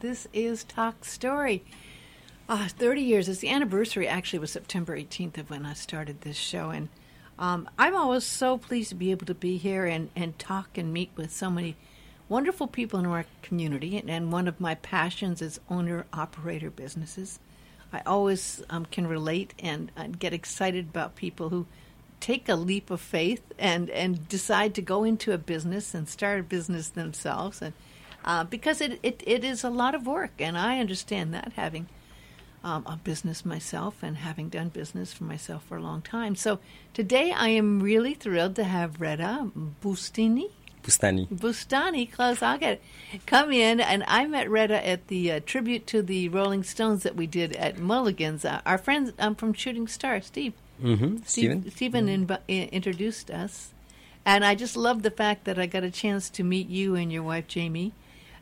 This is Talk Story. 30 years. It's the anniversary, actually, was September 18th of when I started this show. And I'm always so pleased to be able to be here and talk and meet with so many wonderful people in our community. And one of my passions is owner-operator businesses. I always can relate and get excited about people who take a leap of faith and decide to go into a business and start a business themselves, and because it is a lot of work, and I understand that, having a business myself and having done business for myself for a long time. So today I am really thrilled to have Reda Boustani, close, I'll get it, come in. And I met Reda at the tribute to the Rolling Stones that we did at Mulligan's. Our friend from Shooting Star, Steve. Mm-hmm. Stephen introduced us. And I just love the fact that I got a chance to meet you and your wife, Jamie,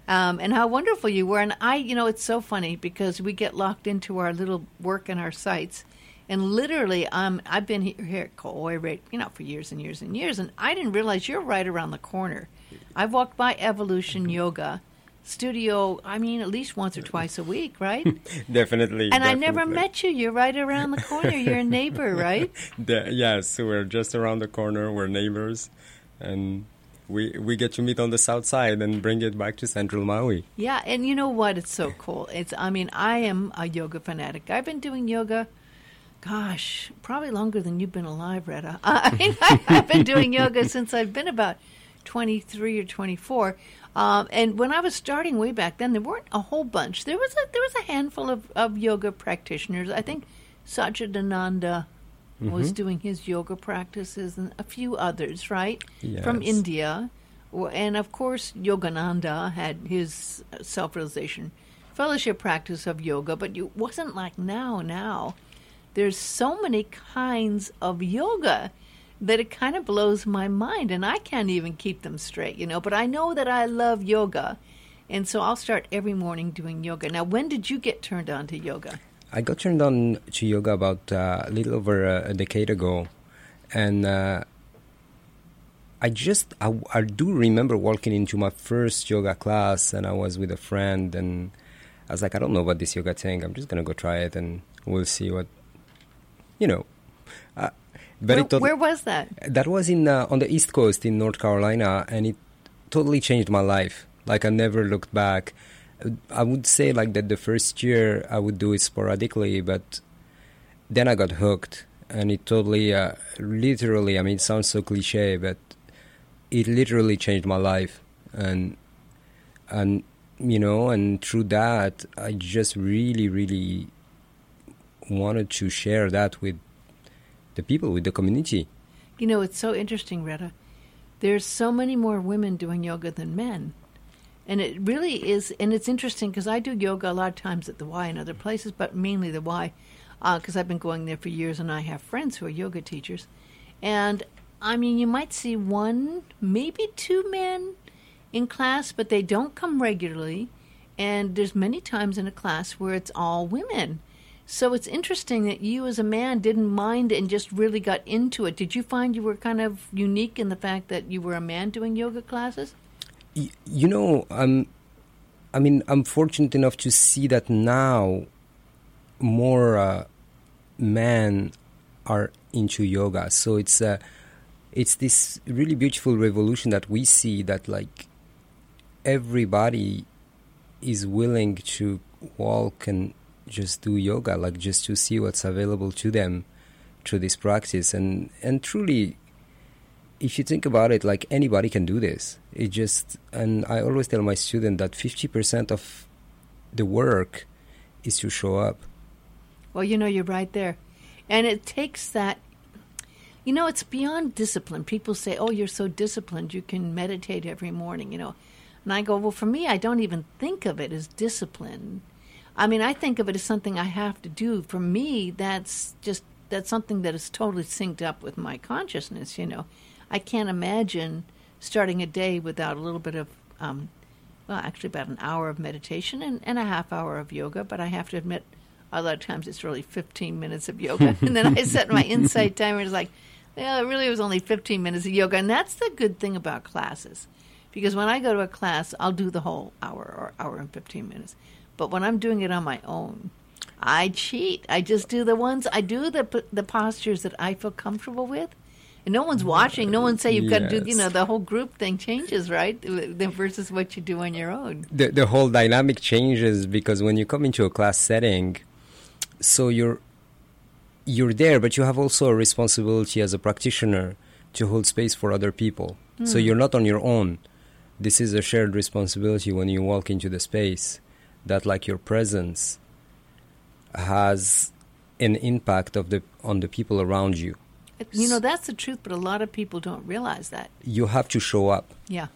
and how wonderful you were. And I, it's so funny because we get locked into our little work and our sites. And literally, I've been here at Koi Rate, for years and years and years, and I didn't realize you're right around the corner. I've walked by Evolution Yoga Studio, at least once or twice a week, right? Definitely. And I never met you. You're right around the corner. You're a neighbor, right? Yes, we're just around the corner. We're neighbors, and we get to meet on the south side and bring it back to central Maui. Yeah, and you know what? It's so cool. I am a yoga fanatic. I've been doing yoga, gosh, probably longer than you've been alive, Reda. I've been doing yoga since I've been about 23 or 24. And when I was starting way back then, there weren't a whole bunch. There was a handful of yoga practitioners. I think Satchidananda was doing his yoga practices and a few others, right? Yes. From India. And, of course, Yogananda had his self-realization fellowship practice of yoga, but it wasn't like now. There's so many kinds of yoga that it kind of blows my mind, and I can't even keep them straight, But I know that I love yoga, and so I'll start every morning doing yoga. Now, when did you get turned on to yoga? I got turned on to yoga about a little over a decade ago, and I do remember walking into my first yoga class, and I was with a friend, and I was like, I don't know about this yoga thing. I'm just going to go try it, and we'll see what... where was that? That was in on the East Coast in North Carolina, and it totally changed my life. Like, I never looked back. I would say that the first year I would do it sporadically, but then I got hooked, and it totally, literally, it sounds so cliche, but it literally changed my life, and through that, I just really, really wanted to share that with the people, with the community. It's so interesting, Reda. There's so many more women doing yoga than men. And it really is, and it's interesting because I do yoga a lot of times at the Y and other places, but mainly the Y because I've been going there for years and I have friends who are yoga teachers. And, you might see one, maybe two men in class, but they don't come regularly. And there's many times in a class where it's all women. So it's interesting that you as a man didn't mind and just really got into it. Did you find you were kind of unique in the fact that you were a man doing yoga classes? I'm fortunate enough to see that now more men are into yoga. So it's this really beautiful revolution that we see, that everybody is willing to walk and just do yoga, just to see what's available to them through this practice. And truly, if you think about it, anybody can do this. And I always tell my student that 50% of the work is to show up. Well, you're right there. And it takes that, it's beyond discipline. People say, oh, you're so disciplined, you can meditate every morning, And I go, well, for me, I don't even think of it as discipline. I think of it as something I have to do. For me, that's something that is totally synced up with my consciousness, I can't imagine starting a day without a little bit of, about an hour of meditation and a half hour of yoga. But I have to admit, a lot of times it's really 15 minutes of yoga. And then I set my insight timer, and it's it really was only 15 minutes of yoga. And that's the good thing about classes. Because when I go to a class, I'll do the whole hour or hour and 15 minutes. But when I'm doing it on my own, I cheat. I just do the ones, I do the postures that I feel comfortable with. And no one's watching. No one's saying you've got to do, you know, the whole group thing changes, right? Versus what you do on your own. The whole dynamic changes because when you come into a class setting, so you're there, but you have also a responsibility as a practitioner to hold space for other people. Mm. So you're not on your own. This is a shared responsibility when you walk into the space, that like your presence has an impact on the people around you. You know, that's the truth, but a lot of people don't realize that. You have to show up. Yeah.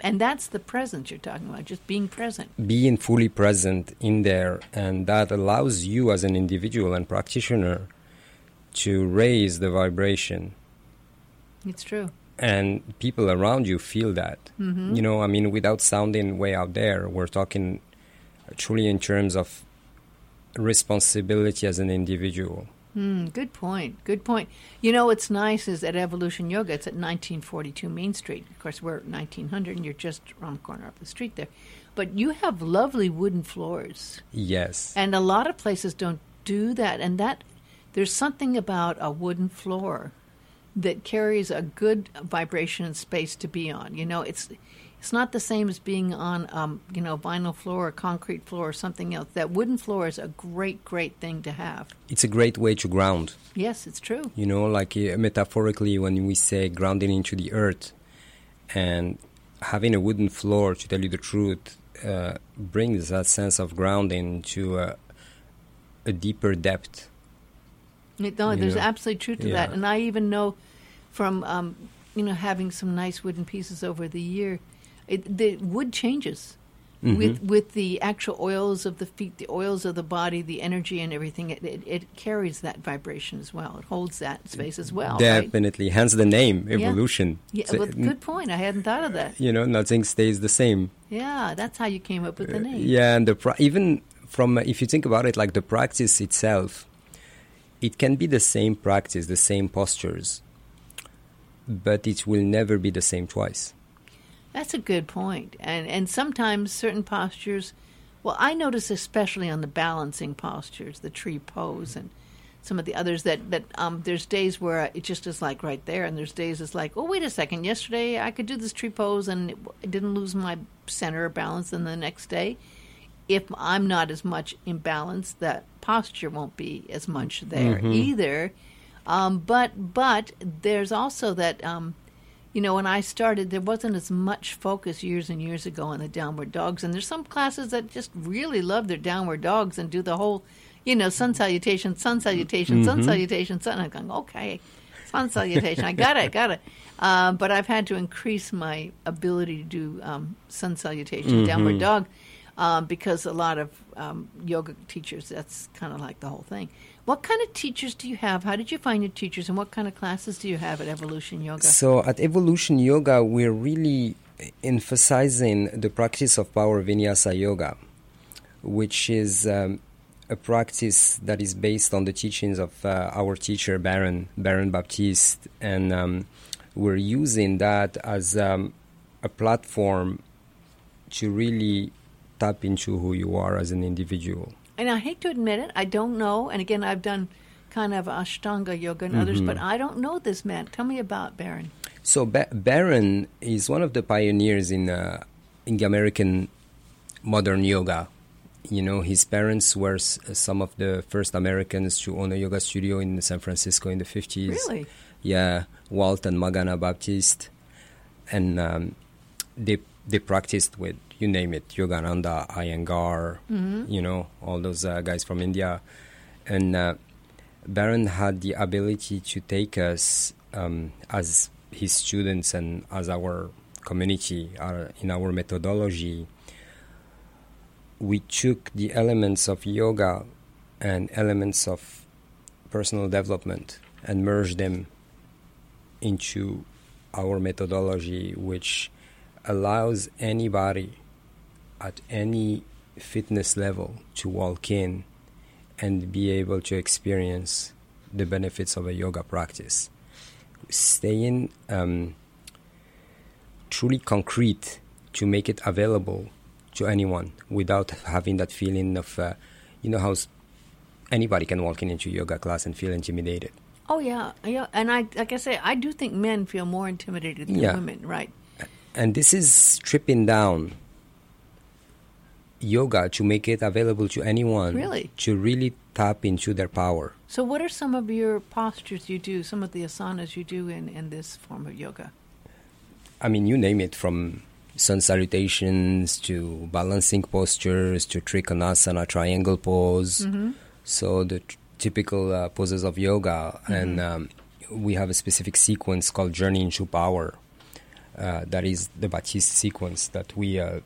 And that's the presence you're talking about, just being present. Being fully present in there, and that allows you as an individual and practitioner to raise the vibration. It's true. And people around you feel that. Mm-hmm. You know, I mean, without sounding way out there, we're talking truly in terms of responsibility as an individual. Good point. You know, what's nice is at Evolution Yoga, it's at 1942 Main Street. Of course, we're at 1900, and you're just around the corner up the street there. But you have lovely wooden floors. Yes. And a lot of places don't do that. And that there's something about a wooden floor that carries a good vibration and space to be on. You know, it's not the same as being on, you know, vinyl floor or concrete floor or something else. That wooden floor is a great, great thing to have. It's a great way to ground. Yes, it's true. You know, like metaphorically when we say grounding into the earth, and having a wooden floor, to tell you the truth, brings that sense of grounding to a deeper depth. No, there's absolute truth to that. And I even know from, you know, having some nice wooden pieces over the year, the wood changes with the actual oils of the feet, the oils of the body, the energy and everything. It carries that vibration as well. It holds that space as well. Definitely. Right? Hence the name, Evolution. Yeah, so, well, good point. I hadn't thought of that. You know, nothing stays the same. Yeah, that's how you came up with the name. Yeah, and even from, if you think about it, like the practice itself, it can be the same practice, the same postures, but it will never be the same twice. That's a good point. And sometimes certain postures, well, I notice especially on the balancing postures, the tree pose and some of the others, that there's days where it just is like right there, and there's days it's like, oh, wait a second, yesterday I could do this tree pose and it didn't lose my center balance, and the next day, if I'm not as much in balance, that posture won't be as much there either. But there's also that, you know, when I started, there wasn't as much focus years and years ago on the downward dogs. And there's some classes that just really love their downward dogs and do the whole, you know, sun salutation, sun salutation, sun salutation, sun. I'm going, okay, sun salutation. I got it. But I've had to increase my ability to do sun salutation, downward dog. Because a lot of yoga teachers, that's kind of like the whole thing. What kind of teachers do you have? How did you find your teachers, and what kind of classes do you have at Evolution Yoga? So at Evolution Yoga, we're really emphasizing the practice of Power Vinyasa Yoga, which is a practice that is based on the teachings of our teacher, Baron Baptiste. And we're using that as a platform to really tap into who you are as an individual. And I hate to admit it, I don't know. And again, I've done kind of Ashtanga yoga and others, but I don't know this man. Tell me about Baron. So Baron is one of the pioneers in the American modern yoga. You know, his parents were some of the first Americans to own a yoga studio in San Francisco in the 50s. Really? Yeah, Walt and Magana Baptiste. And they practiced with, you name it, Yogananda, Iyengar, you know, all those guys from India. And Baron had the ability to take us as his students and as our community, in our methodology. We took the elements of yoga and elements of personal development and merged them into our methodology, which allows anybody at any fitness level to walk in and be able to experience the benefits of a yoga practice. Staying truly concrete to make it available to anyone without having that feeling of, you know, how anybody can walk into yoga class and feel intimidated. Oh, yeah. And like I say, I do think men feel more intimidated than women, right? And this is stripping down yoga to make it available to anyone. Really? To really tap into their power. So what are some of your postures you do, some of the asanas you do in this form of yoga? I mean, you name it, from sun salutations to balancing postures to Trikonasana, triangle pose. Mm-hmm. So the typical poses of yoga. Mm-hmm. And we have a specific sequence called Journey into Power. That is the Baptiste sequence that we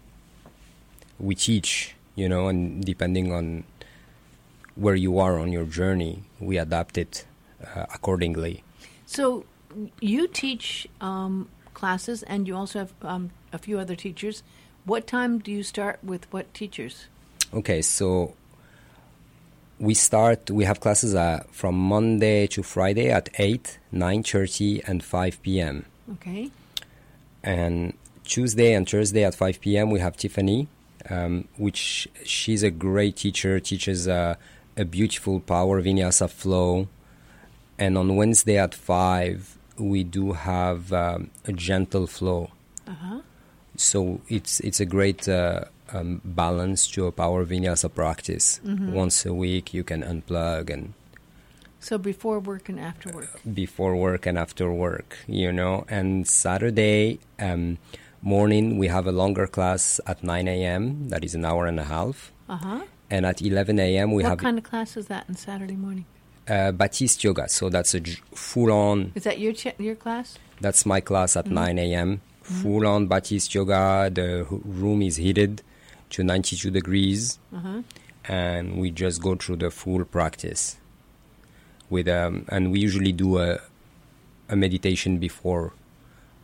teach, you know, and depending on where you are on your journey, we adapt it accordingly. So you teach classes, and you also have a few other teachers. What time do you start with what teachers? Okay, so we have classes from Monday to Friday at 8, 9:30, and 5 p.m. Okay. And Tuesday and Thursday at 5 p.m. we have Tiffany, which she's a great teacher, teaches a beautiful power vinyasa flow. And on Wednesday at 5, we do have a gentle flow. Uh-huh. So it's a great balance to a power vinyasa practice. Mm-hmm. Once a week you can unplug. And so before work and after work. Before work and after work, you know. And Saturday morning, we have a longer class at 9 a.m. That is an hour and a half. Uh-huh. And at 11 a.m. we have... What kind of class is that on Saturday morning? Baptiste Yoga. So that's a full-on... Is that your class? That's my class at 9 a.m. Mm-hmm. Full-on Baptiste Yoga. The room is heated to 92 degrees. Uh-huh. And we just go through the full practice. With and we usually do a meditation before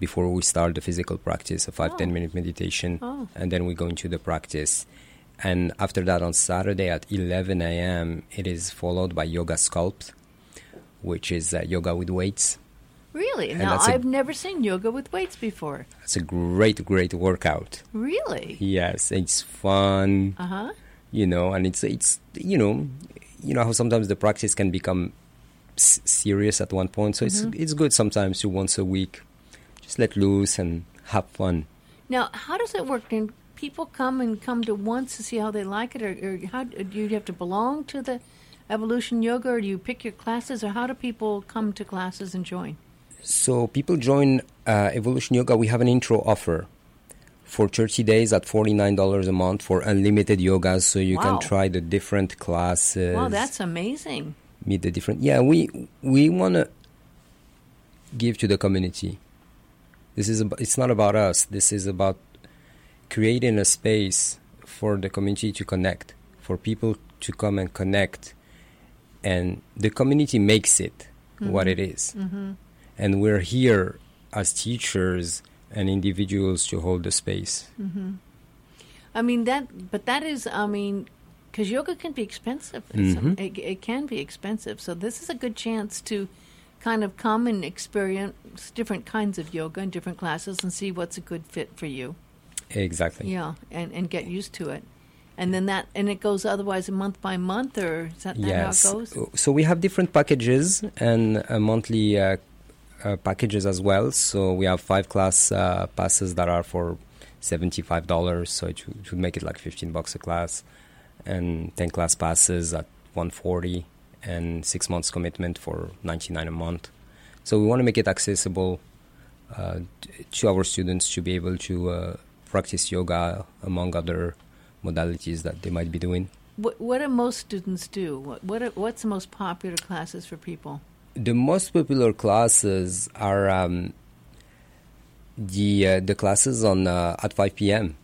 we start the physical practice, a 5-10 minute meditation, and then we go into the practice. And after that, on Saturday at 11 a.m., it is followed by Yoga Sculpt, which is yoga with weights. Really? And now, I've never seen yoga with weights before. It's a great, great workout. Really? Yes, it's fun. Uh huh. You know, and it's you know how sometimes the practice can become serious at one point. So it's good sometimes to once a week just let loose and have fun. Now, how does it work? Do people come to once to see how they like it? Or how do you have to belong to the Evolution Yoga? Or do you pick your classes? Or how do people come to classes and join? So people join Evolution Yoga. We have an intro offer for 30 days at $49 a month for unlimited yogas. So you can try the different classes. Wow, that's amazing. Meet the different... Yeah, we want to give to the community. It's not about us. This is about creating a space for the community to connect, for people to come and connect. And the community makes it what it is. Mm-hmm. And we're here as teachers and individuals to hold the space. Mm-hmm. I mean, because yoga can be expensive. Mm-hmm. It can be expensive. So this is a good chance to kind of come and experience different kinds of yoga and different classes and see what's a good fit for you. Exactly. Yeah, and get used to it. And then it goes otherwise month by month, or is that how it goes? So we have different packages and a monthly packages as well. So we have 5 class passes that are for $75, so it would make it like $15 a class, and 10 class passes at $140, and 6 months commitment for $99 a month. So we want to make it accessible to our students to be able to practice yoga among other modalities that they might be doing. What do most students do? What's the most popular classes for people? The most popular classes are the classes on at 5 p.m.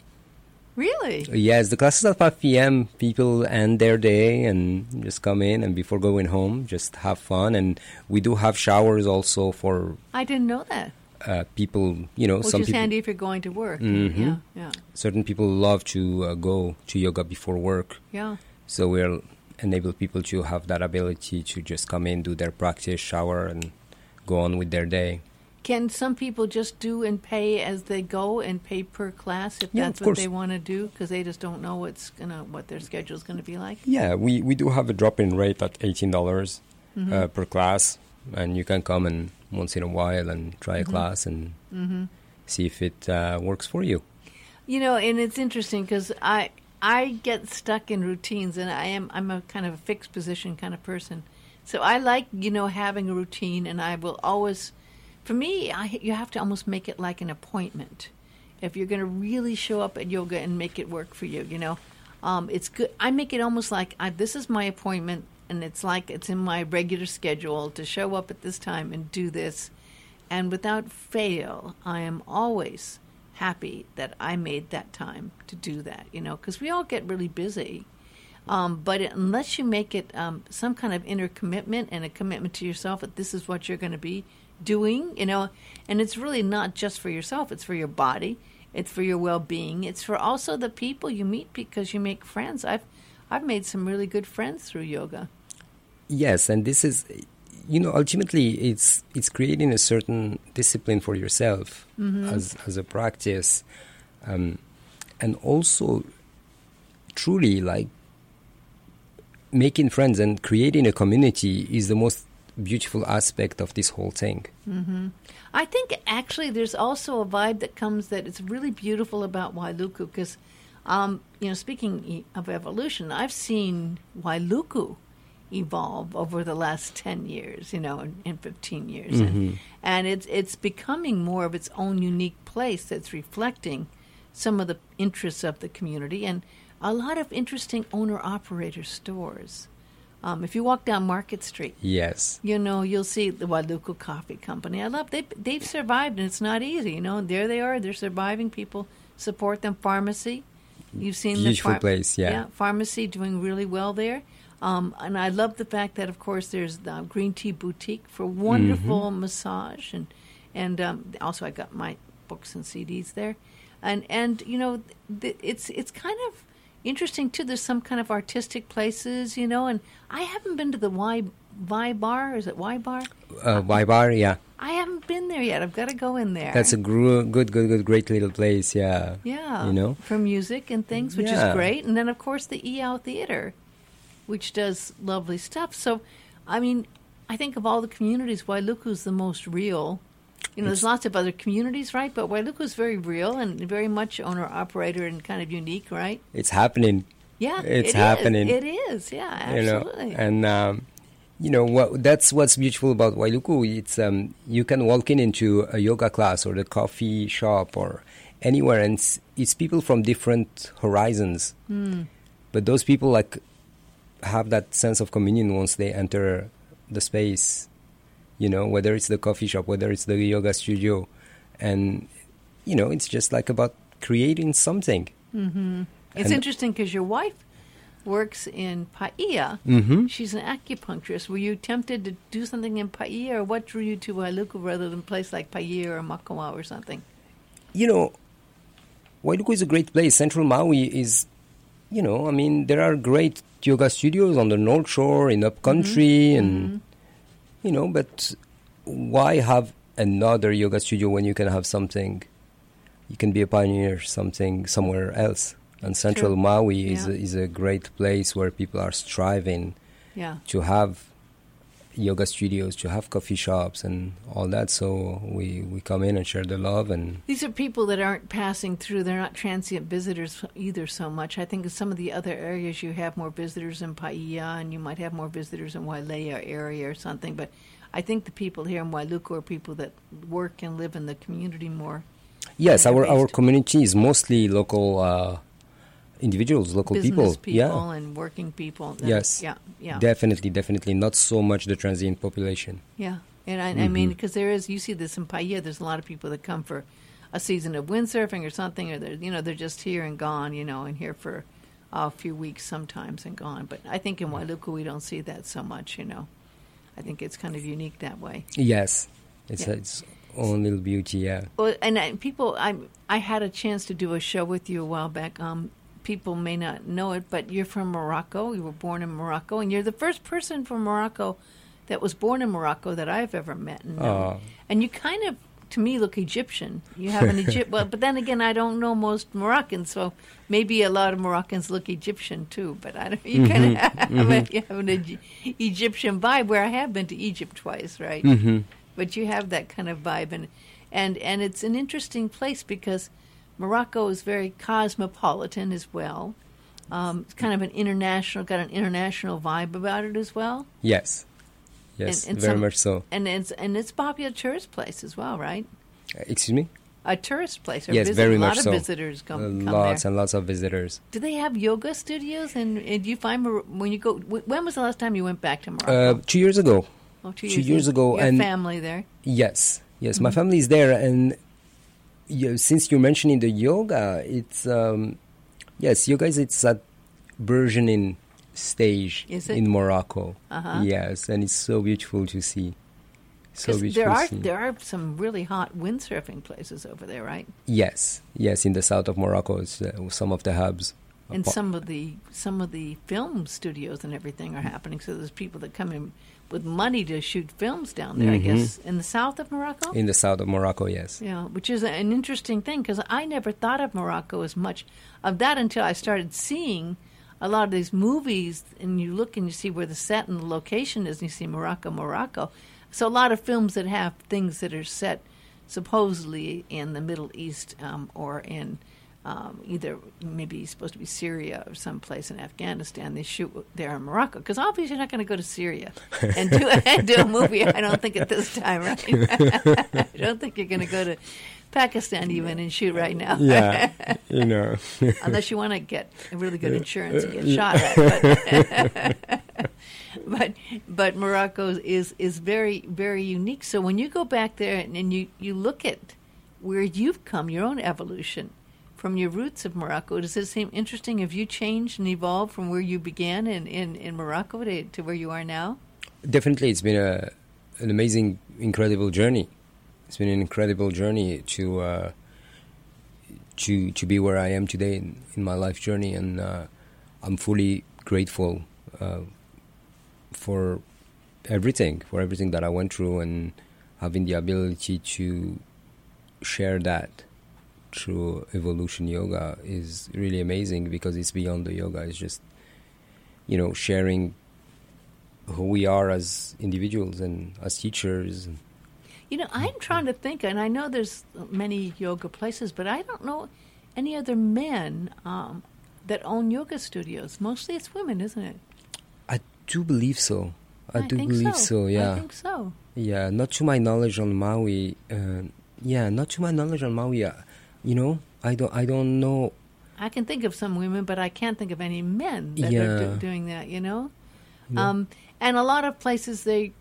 Really? Yes, the classes at 5 p.m. People end their day and just come in, and before going home, just have fun. And we do have showers also for... I didn't know that. People, you know... Which is handy if you're going to work. Mm-hmm. Yeah. Certain people love to go to yoga before work. Yeah. So we're... enable people to have that ability to just come in, do their practice, shower, and go on with their day. Can some people just do and pay as they go and pay per class if that's what they want to do because they just don't know what their schedule is going to be like? Yeah, we do have a drop-in rate at $18 mm-hmm. Per class, and you can come and once in a while and try a class and see if it works for you. You know, and it's interesting because I get stuck in routines, and I'm a kind of a fixed position kind of person. So I like, having a routine, and I will always... For me, you have to almost make it like an appointment. If you're going to really show up at yoga and make it work for you, it's good. I make it almost like this is my appointment, and it's like it's in my regular schedule to show up at this time and do this. And without fail, I am always happy that I made that time to do that, because we all get really busy. But unless you make it some kind of inner commitment and a commitment to yourself that this is what you're going to be doing, and it's really not just for yourself, it's for your body, it's for your well-being, it's for also the people you meet because you make friends. I've made some really good friends through yoga. Yes, and this is, ultimately it's creating a certain discipline for yourself as a practice, and also truly like making friends and creating a community is the most beautiful aspect of this whole thing. I think actually there's also a vibe that comes that it's really beautiful about Wailuku because, speaking of evolution, I've seen Wailuku evolve over the last 10 years, and 15 years. And it's becoming more of its own unique place that's reflecting some of the interests of the community and a lot of interesting owner-operator stores. If you walk down Market Street, yes, you'll see the Wailuku Coffee Company. I love they've survived, and it's not easy. And there they are. They're surviving. People support them. Pharmacy, you've seen beautiful place. Yeah, pharmacy doing really well there. And I love the fact that, of course, there's the Green Tea Boutique for wonderful massage, and also I got my books and CDs there, and it's kind of interesting, too, there's some kind of artistic places, and I haven't been to the Y Bar. Is it Y Bar? Y Bar, yeah. I haven't been there yet. I've got to go in there. That's a good, great little place, yeah. Yeah, for music and things, which is great. And then, of course, the E.O. Theater, which does lovely stuff. So, I mean, I think of all the communities, Wailuku's the most real. There's lots of other communities, right? But Wailuku's very real and very much owner-operator and kind of unique, right? It's happening. Yeah, it's happening. It is, yeah, absolutely. That's what's beautiful about Wailuku. It's you can walk into a yoga class or the coffee shop or anywhere, and it's people from different horizons. But those people have that sense of communion once they enter the space. Whether it's the coffee shop, whether it's the yoga studio. And, it's just about creating something. It's interesting because your wife works in Paia. She's an acupuncturist. Were you tempted to do something in Paia, or what drew you to Wailuku rather than a place like Paia or Makawa or something? Wailuku is a great place. Central Maui is, there are great yoga studios on the North Shore, in upcountry, and... but why have another yoga studio when you can have something? You can be a pioneer, something somewhere else. And Central Maui is a great place where people are striving to have yoga studios, to have coffee shops and all that. So we come in and share the love. And these are people that aren't passing through. They're not transient visitors either so much. I think in some of the other areas you have more visitors in Paia, and you might have more visitors in Wailea area or something. But I think the people here in Wailuku are people that work and live in the community more. Yes, our community is mostly local individuals, local people and working people. Yes, yeah, definitely not so much the transient population. Yeah, and I mean, because you see this in Paia. There's a lot of people that come for a season of windsurfing or something, or they're they're just here and gone, and here for a few weeks sometimes and gone. But I think in Wailuku we don't see that so much. I think it's kind of unique that way. Yes, it's own little beauty. Yeah. Well, and people, I had a chance to do a show with you a while back. People may not know it, but you're from Morocco. You were born in Morocco, and you're the first person from Morocco that was born in Morocco that I've ever met. And you kind of to me look Egyptian. You have an Egypt. Well, but then again, I don't know most Moroccans, so maybe a lot of Moroccans look Egyptian too. But I don't. You kind of have an Egyptian vibe. Where I have been to Egypt twice, right? Mm-hmm. But you have that kind of vibe, and it's an interesting place because Morocco is very cosmopolitan as well. It's kind of an international, got an international vibe about it as well. Yes, and very much so. And it's a popular tourist place as well, right? Excuse me? A tourist place. Yes, very much so. A lot of visitors come there. Lots and lots of visitors. Do they have yoga studios? And do you find when you go? When was the last time you went back to Morocco? 2 years ago. Oh, 2 years ago. 2 years ago. Your family there? Yes, mm-hmm. My family is there. And since you're mentioning the yoga, it's... Yes, yoga is at burgeoning stage in Morocco. Uh-huh. Yes, and it's so beautiful to see. There are some really hot windsurfing places over there, right? Yes, in the south of Morocco, it's some of the hubs. And some of the film studios and everything are happening. So there's people that come in with money to shoot films down there. Mm-hmm. I guess in the south of Morocco. In the south of Morocco, yes. Yeah, which is an interesting thing because I never thought of Morocco as much of that until I started seeing a lot of these movies. And you look and you see where the set and the location is, and you see Morocco. So a lot of films that have things that are set supposedly in the Middle East or in. Either maybe supposed to be Syria or someplace in Afghanistan, they shoot there in Morocco. Because obviously you're not going to go to Syria and do a movie, I don't think at this time, right? I don't think you're going to go to Pakistan even and shoot right now. Yeah, you know. Unless you want to get really good insurance and get shot at. But Morocco is very, very unique. So when you go back there and you look at where you've come, your own evolution, from your roots of Morocco, does it seem interesting? Have you changed and evolved from where you began in Morocco to where you are now? Definitely, it's been an amazing, incredible journey. It's been an incredible journey to be where I am today in my life journey, and I'm fully grateful for everything that I went through, and having the ability to share that through Evolution Yoga is really amazing, because it's beyond the yoga. It's just, sharing who we are as individuals and as teachers. I'm trying to think, and I know there's many yoga places, but I don't know any other men that own yoga studios. Mostly it's women, isn't it? I do believe so. I think so. Yeah, not to my knowledge on Maui. I don't know. I can think of some women, but I can't think of any men that are doing that, Yeah. And a lot of places they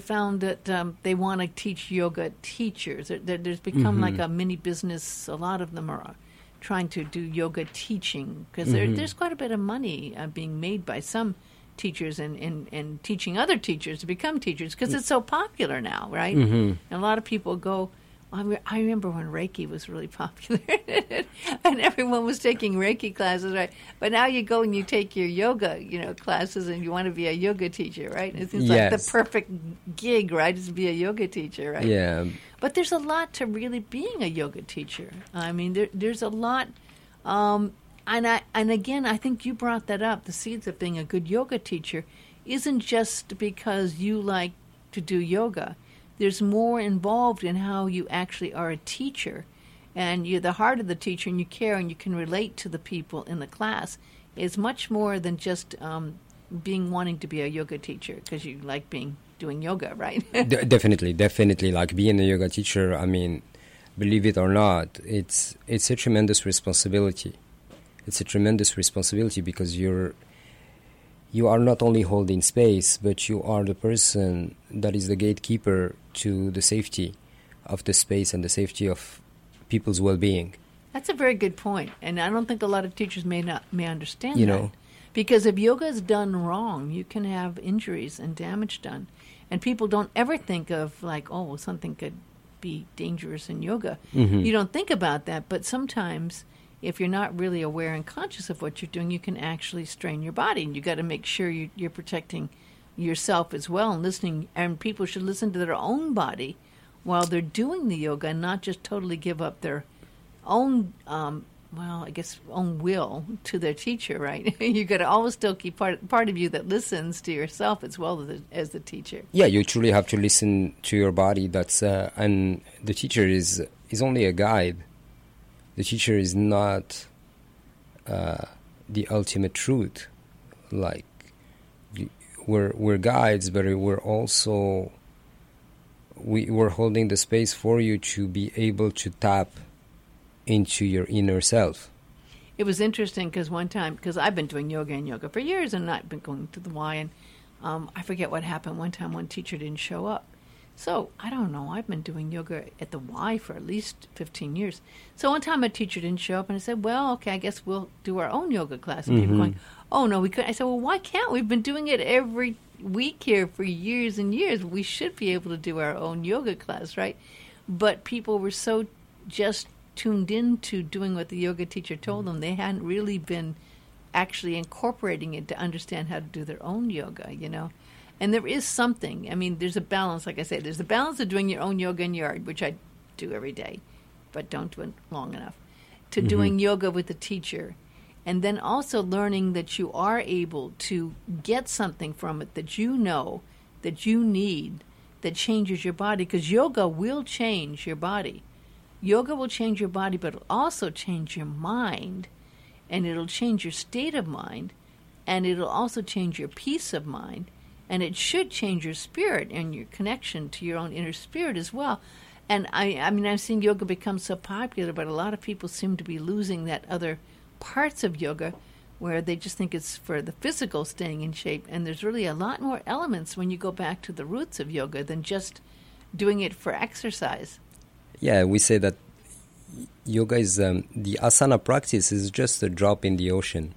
found that they want to teach yoga teachers. There's become like a mini business. A lot of them are trying to do yoga teaching because there's quite a bit of money being made by some teachers and teaching other teachers to become teachers because it's so popular now, right? Mm-hmm. And a lot of people go... I remember when Reiki was really popular and everyone was taking Reiki classes, right? But now you go and you take your yoga, classes, and you want to be a yoga teacher, right? It seems like the perfect gig, right, is to be a yoga teacher, right? Yeah. But there's a lot to really being a yoga teacher. I mean, there's a lot. And again, I think you brought that up. The seeds of being a good yoga teacher isn't just because you like to do yoga. There's more involved in how you actually are a teacher, and you're the heart of the teacher, and you care, and you can relate to the people in the class. It's much more than just wanting to be a yoga teacher because you like doing yoga, right? Definitely, like being a yoga teacher. I mean, believe it or not, it's a tremendous responsibility. It's a tremendous responsibility because you are not only holding space, but you are the person that is the gatekeeper to the safety of the space and the safety of people's well-being. That's a very good point, and I don't think a lot of teachers may understand that. Because if yoga is done wrong, you can have injuries and damage done, and people don't ever think of something could be dangerous in yoga. Mm-hmm. You don't think about that, but sometimes... if you're not really aware and conscious of what you're doing, you can actually strain your body. And you got to make sure you're protecting yourself as well and listening. And people should listen to their own body while they're doing the yoga and not just totally give up their own, own will to their teacher, right? You got to always still keep part of you that listens to yourself as well as the teacher. Yeah, you truly have to listen to your body. That's and the teacher is only a guide. The teacher is not the ultimate truth. Like we're guides, but we're also we're holding the space for you to be able to tap into your inner self. It was interesting because one time, because I've been doing yoga for years and not been going to the Y, and I forget what happened. One time one teacher didn't show up. So, I don't know, I've been doing yoga at the Y for at least 15 years. So one time a teacher didn't show up, and I said, well, okay, I guess we'll do our own yoga class. And people going, oh, no, we couldn't. I said, well, why can't we? We've been doing it every week here for years and years. We should be able to do our own yoga class, right? But people were so just tuned into doing what the yoga teacher told them. They hadn't really been actually incorporating it to understand how to do their own yoga, you know. And there is something. I mean, there's a balance, like I said. There's a balance of doing your own yoga in your yard, which I do every day, but don't do it long enough, to doing yoga with the teacher. And then also learning that you are able to get something from it that you know, that you need, that changes your body. Because yoga will change your body. Yoga will change your body, but it'll also change your mind. And it'll change your state of mind. And it'll also change your peace of mind. And it should change your spirit and your connection to your own inner spirit as well. And I mean, I've seen yoga become so popular, but a lot of people seem to be losing that other parts of yoga where they just think it's for the physical staying in shape. And there's really a lot more elements when you go back to the roots of yoga than just doing it for exercise. Yeah, we say that yoga is, the asana practice is just a drop in the ocean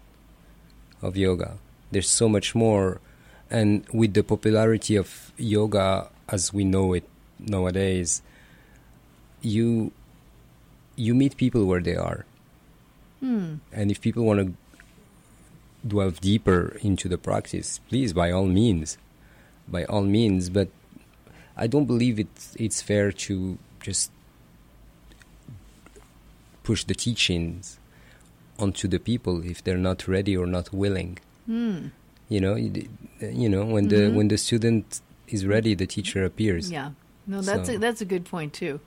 of yoga. There's so much more. And with the popularity of yoga as we know it nowadays, you meet people where they are. And if people want to delve deeper into the practice, please, by all means. But I don't believe it's fair to just push the teachings onto the people if they're not ready or not willing. You know, when the student is ready, the teacher appears. Yeah, no, that's a good point too.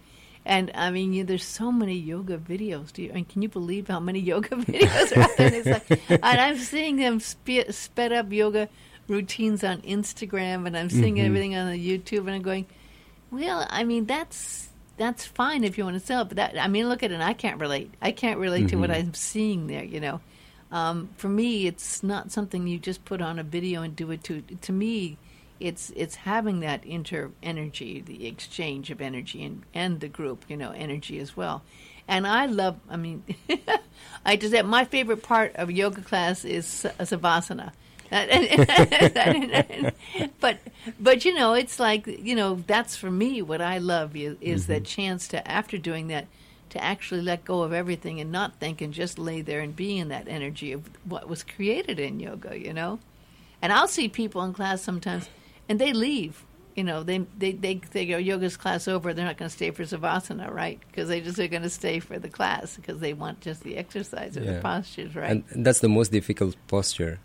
And I mean, there's so many yoga videos. Can you believe how many yoga videos are out there? It's like, and I'm seeing them sped up yoga routines on Instagram, and I'm seeing everything on the YouTube, and I'm going, well, I mean, that's fine if you want to sell it, but that, I mean, look at it, and I can't relate. To what I'm seeing there, you know. For me, it's not something you just put on a video and do it to. To me, it's having that inter-energy, the exchange of energy and the group, you know, energy as well. And my favorite part of yoga class is savasana. but, you know, it's like, you know, that's for me what I love is that chance to, after doing that, to actually let go of everything and not think and just lay there and be in that energy of what was created in yoga, you know? And I'll see people in class sometimes, and they leave. You know, they go, yoga's class over, they're not going to stay for savasana, right? Because they're going to stay for the class because they want just the exercise or the postures, right? And that's the most difficult posture.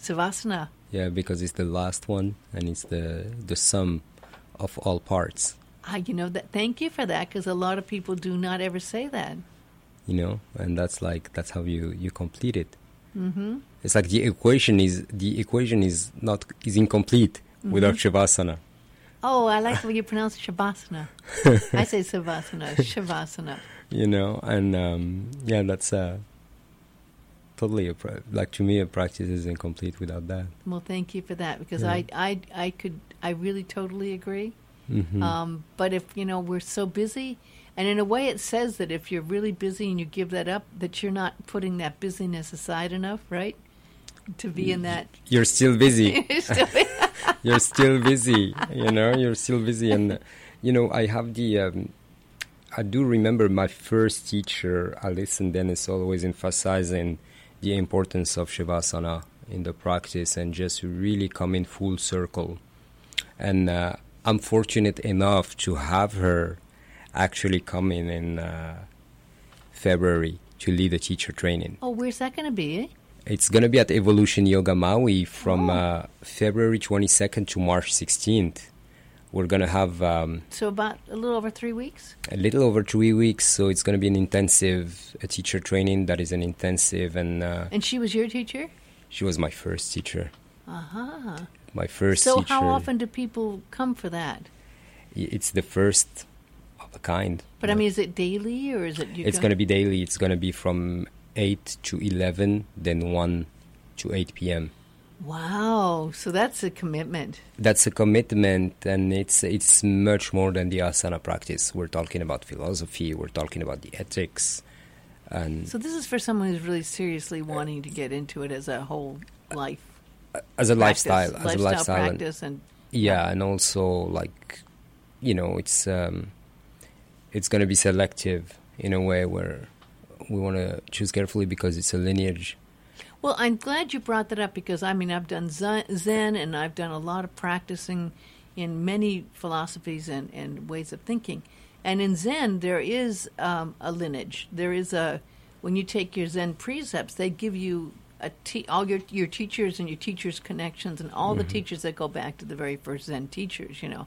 Savasana. Yeah, because it's the last one, and it's the sum of all parts. You know, that. Thank you for that, because a lot of people do not ever say that. You know, and that's how you complete it. Mm-hmm. It's like the equation is not is incomplete without Shavasana. Oh, I like the way you pronounce Shavasana. I say Savasana, Shavasana. You know, and that's totally to me a practice is incomplete without that. Well, thank you for that, because I really totally agree. Mm-hmm. But if, you know, we're so busy, and in a way it says that if you're really busy and you give that up, that you're not putting that busyness aside enough, right? To be in that. You're still busy. You're still busy, you know, you're still busy. And, you know, I have I do remember my first teacher, Alice and Dennis, always emphasizing the importance of Shavasana in the practice and just really coming full circle. And I'm fortunate enough to have her actually come in February to lead a teacher training. Oh, where's that going to be? It's going to be at Evolution Yoga Maui from February 22nd to March 16th. We're going to have... so about a little over 3 weeks? A little over 3 weeks. So it's going to be an intensive, a teacher training that is an intensive. And she was your teacher? She was my first teacher. Uh-huh. My first teacher. So how often do people come for that? It's the first of a kind. But, I mean, is it daily or is it... It's going to be daily. It's going to be from 8 to 11, then 1 to 8 p.m. Wow, so that's a commitment. That's a commitment, and it's much more than the asana practice. We're talking about philosophy, we're talking about the ethics. And so this is for someone who's really seriously wanting to get into it as a whole life. As a practice, lifestyle. As a lifestyle practice. And also, like, you know, it's going to be selective in a way where we want to choose carefully because it's a lineage. Well, I'm glad you brought that up because, I mean, I've done Zen and I've done a lot of practicing in many philosophies and ways of thinking. And in Zen, there is a lineage. There is when you take your Zen precepts, they give you all your teachers and your teachers' connections and all the teachers that go back to the very first Zen teachers, you know.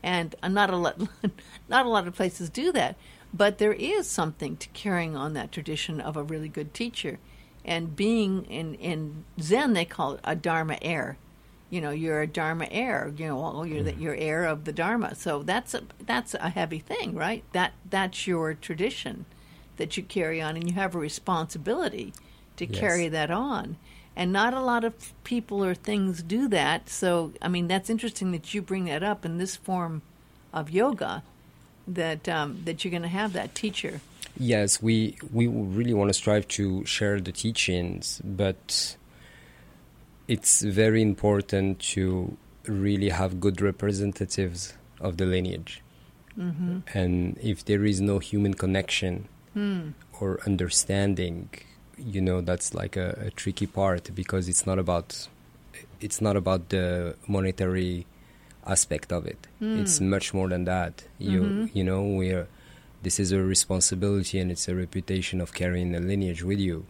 And not a lot of places do that. But there is something to carrying on that tradition of a really good teacher. And being in Zen, they call it a Dharma heir. You know, you're a Dharma heir. You know, you're heir of the Dharma. So that's a heavy thing, right? That's your tradition that you carry on, and you have a responsibility to carry that on. And not a lot of people or things do that. So, I mean, that's interesting that you bring that up in this form of yoga, that you're going to have that teacher. Yes, we really want to strive to share the teachings, but it's very important to really have good representatives of the lineage. Mm-hmm. And if there is no human connection or understanding, you know, that's like a tricky part because it's not about the monetary aspect of it. It's much more than that. You know, this is a responsibility and it's a reputation of carrying the lineage with you.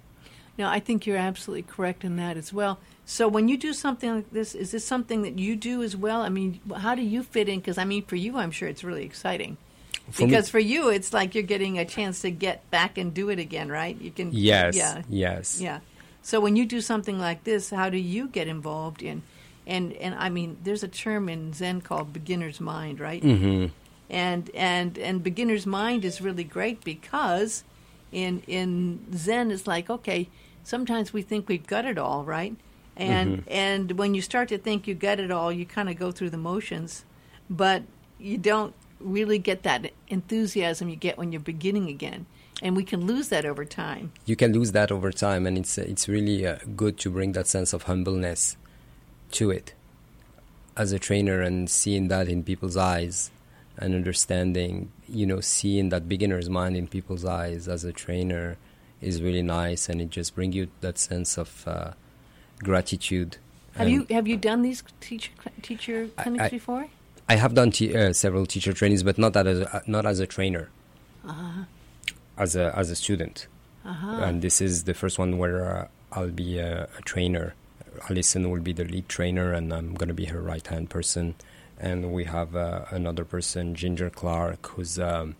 No, I think you're absolutely correct in that as well. So when you do something like this, is this something that you do as well? I mean, how do you fit in? Because, I mean, for you, I'm sure it's really exciting. For you, it's like you're getting a chance to get back and do it again, right? You can. Yes, yeah, yes. Yeah. So when you do something like this, how do you get involved in? And I mean, there's a term in Zen called beginner's mind, right? Mm-hmm. And beginner's mind is really great because in Zen it's like, okay, sometimes we think we've got it all, right? And when you start to think you got it all, you kind of go through the motions, but you don't really get that enthusiasm you get when you're beginning again. And we can lose that over time. You can lose that over time, and it's really good to bring that sense of humbleness to it as a trainer and seeing that in people's eyes. And understanding, you know, seeing that beginner's mind in people's eyes as a trainer is really nice, and it just brings you that sense of gratitude. Have you done these teacher clinics before? I have done several teacher trainings, but not as a trainer, as a student. Uh-huh. And this is the first one where I'll be a trainer. Alice will be the lead trainer, and I'm going to be her right hand person. And we have another person, Ginger Clark, who's going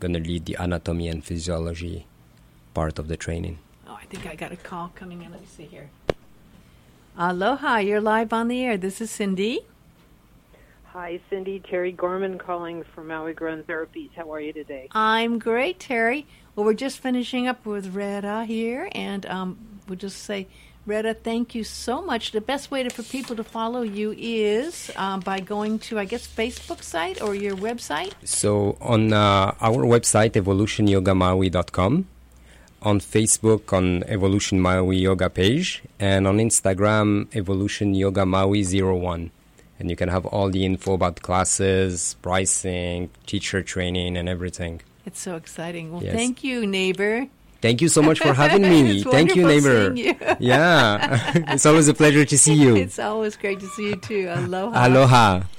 to lead the anatomy and physiology part of the training. Oh, I think I got a call coming in. Let me see here. Aloha, you're live on the air. This is Cindy. Hi, Cindy. Terry Gorman calling from Maui Grown Therapies. How are you today? I'm great, Terry. Well, we're just finishing up with Reda here, and we'll just say... Reda, thank you so much. The best way for people to follow you is by going to, I guess, Facebook site or your website? So on our website, evolutionyogamaui.com, on Facebook, on Evolution Maui Yoga page, and on Instagram, Evolution Yoga Maui 01. And you can have all the info about classes, pricing, teacher training, and everything. It's so exciting. Well, Thank you, neighbor. Thank you so much for having me. Thank you, neighbor. You. Yeah. It's always a pleasure to see you. It's always great to see you, too. Aloha. Aloha.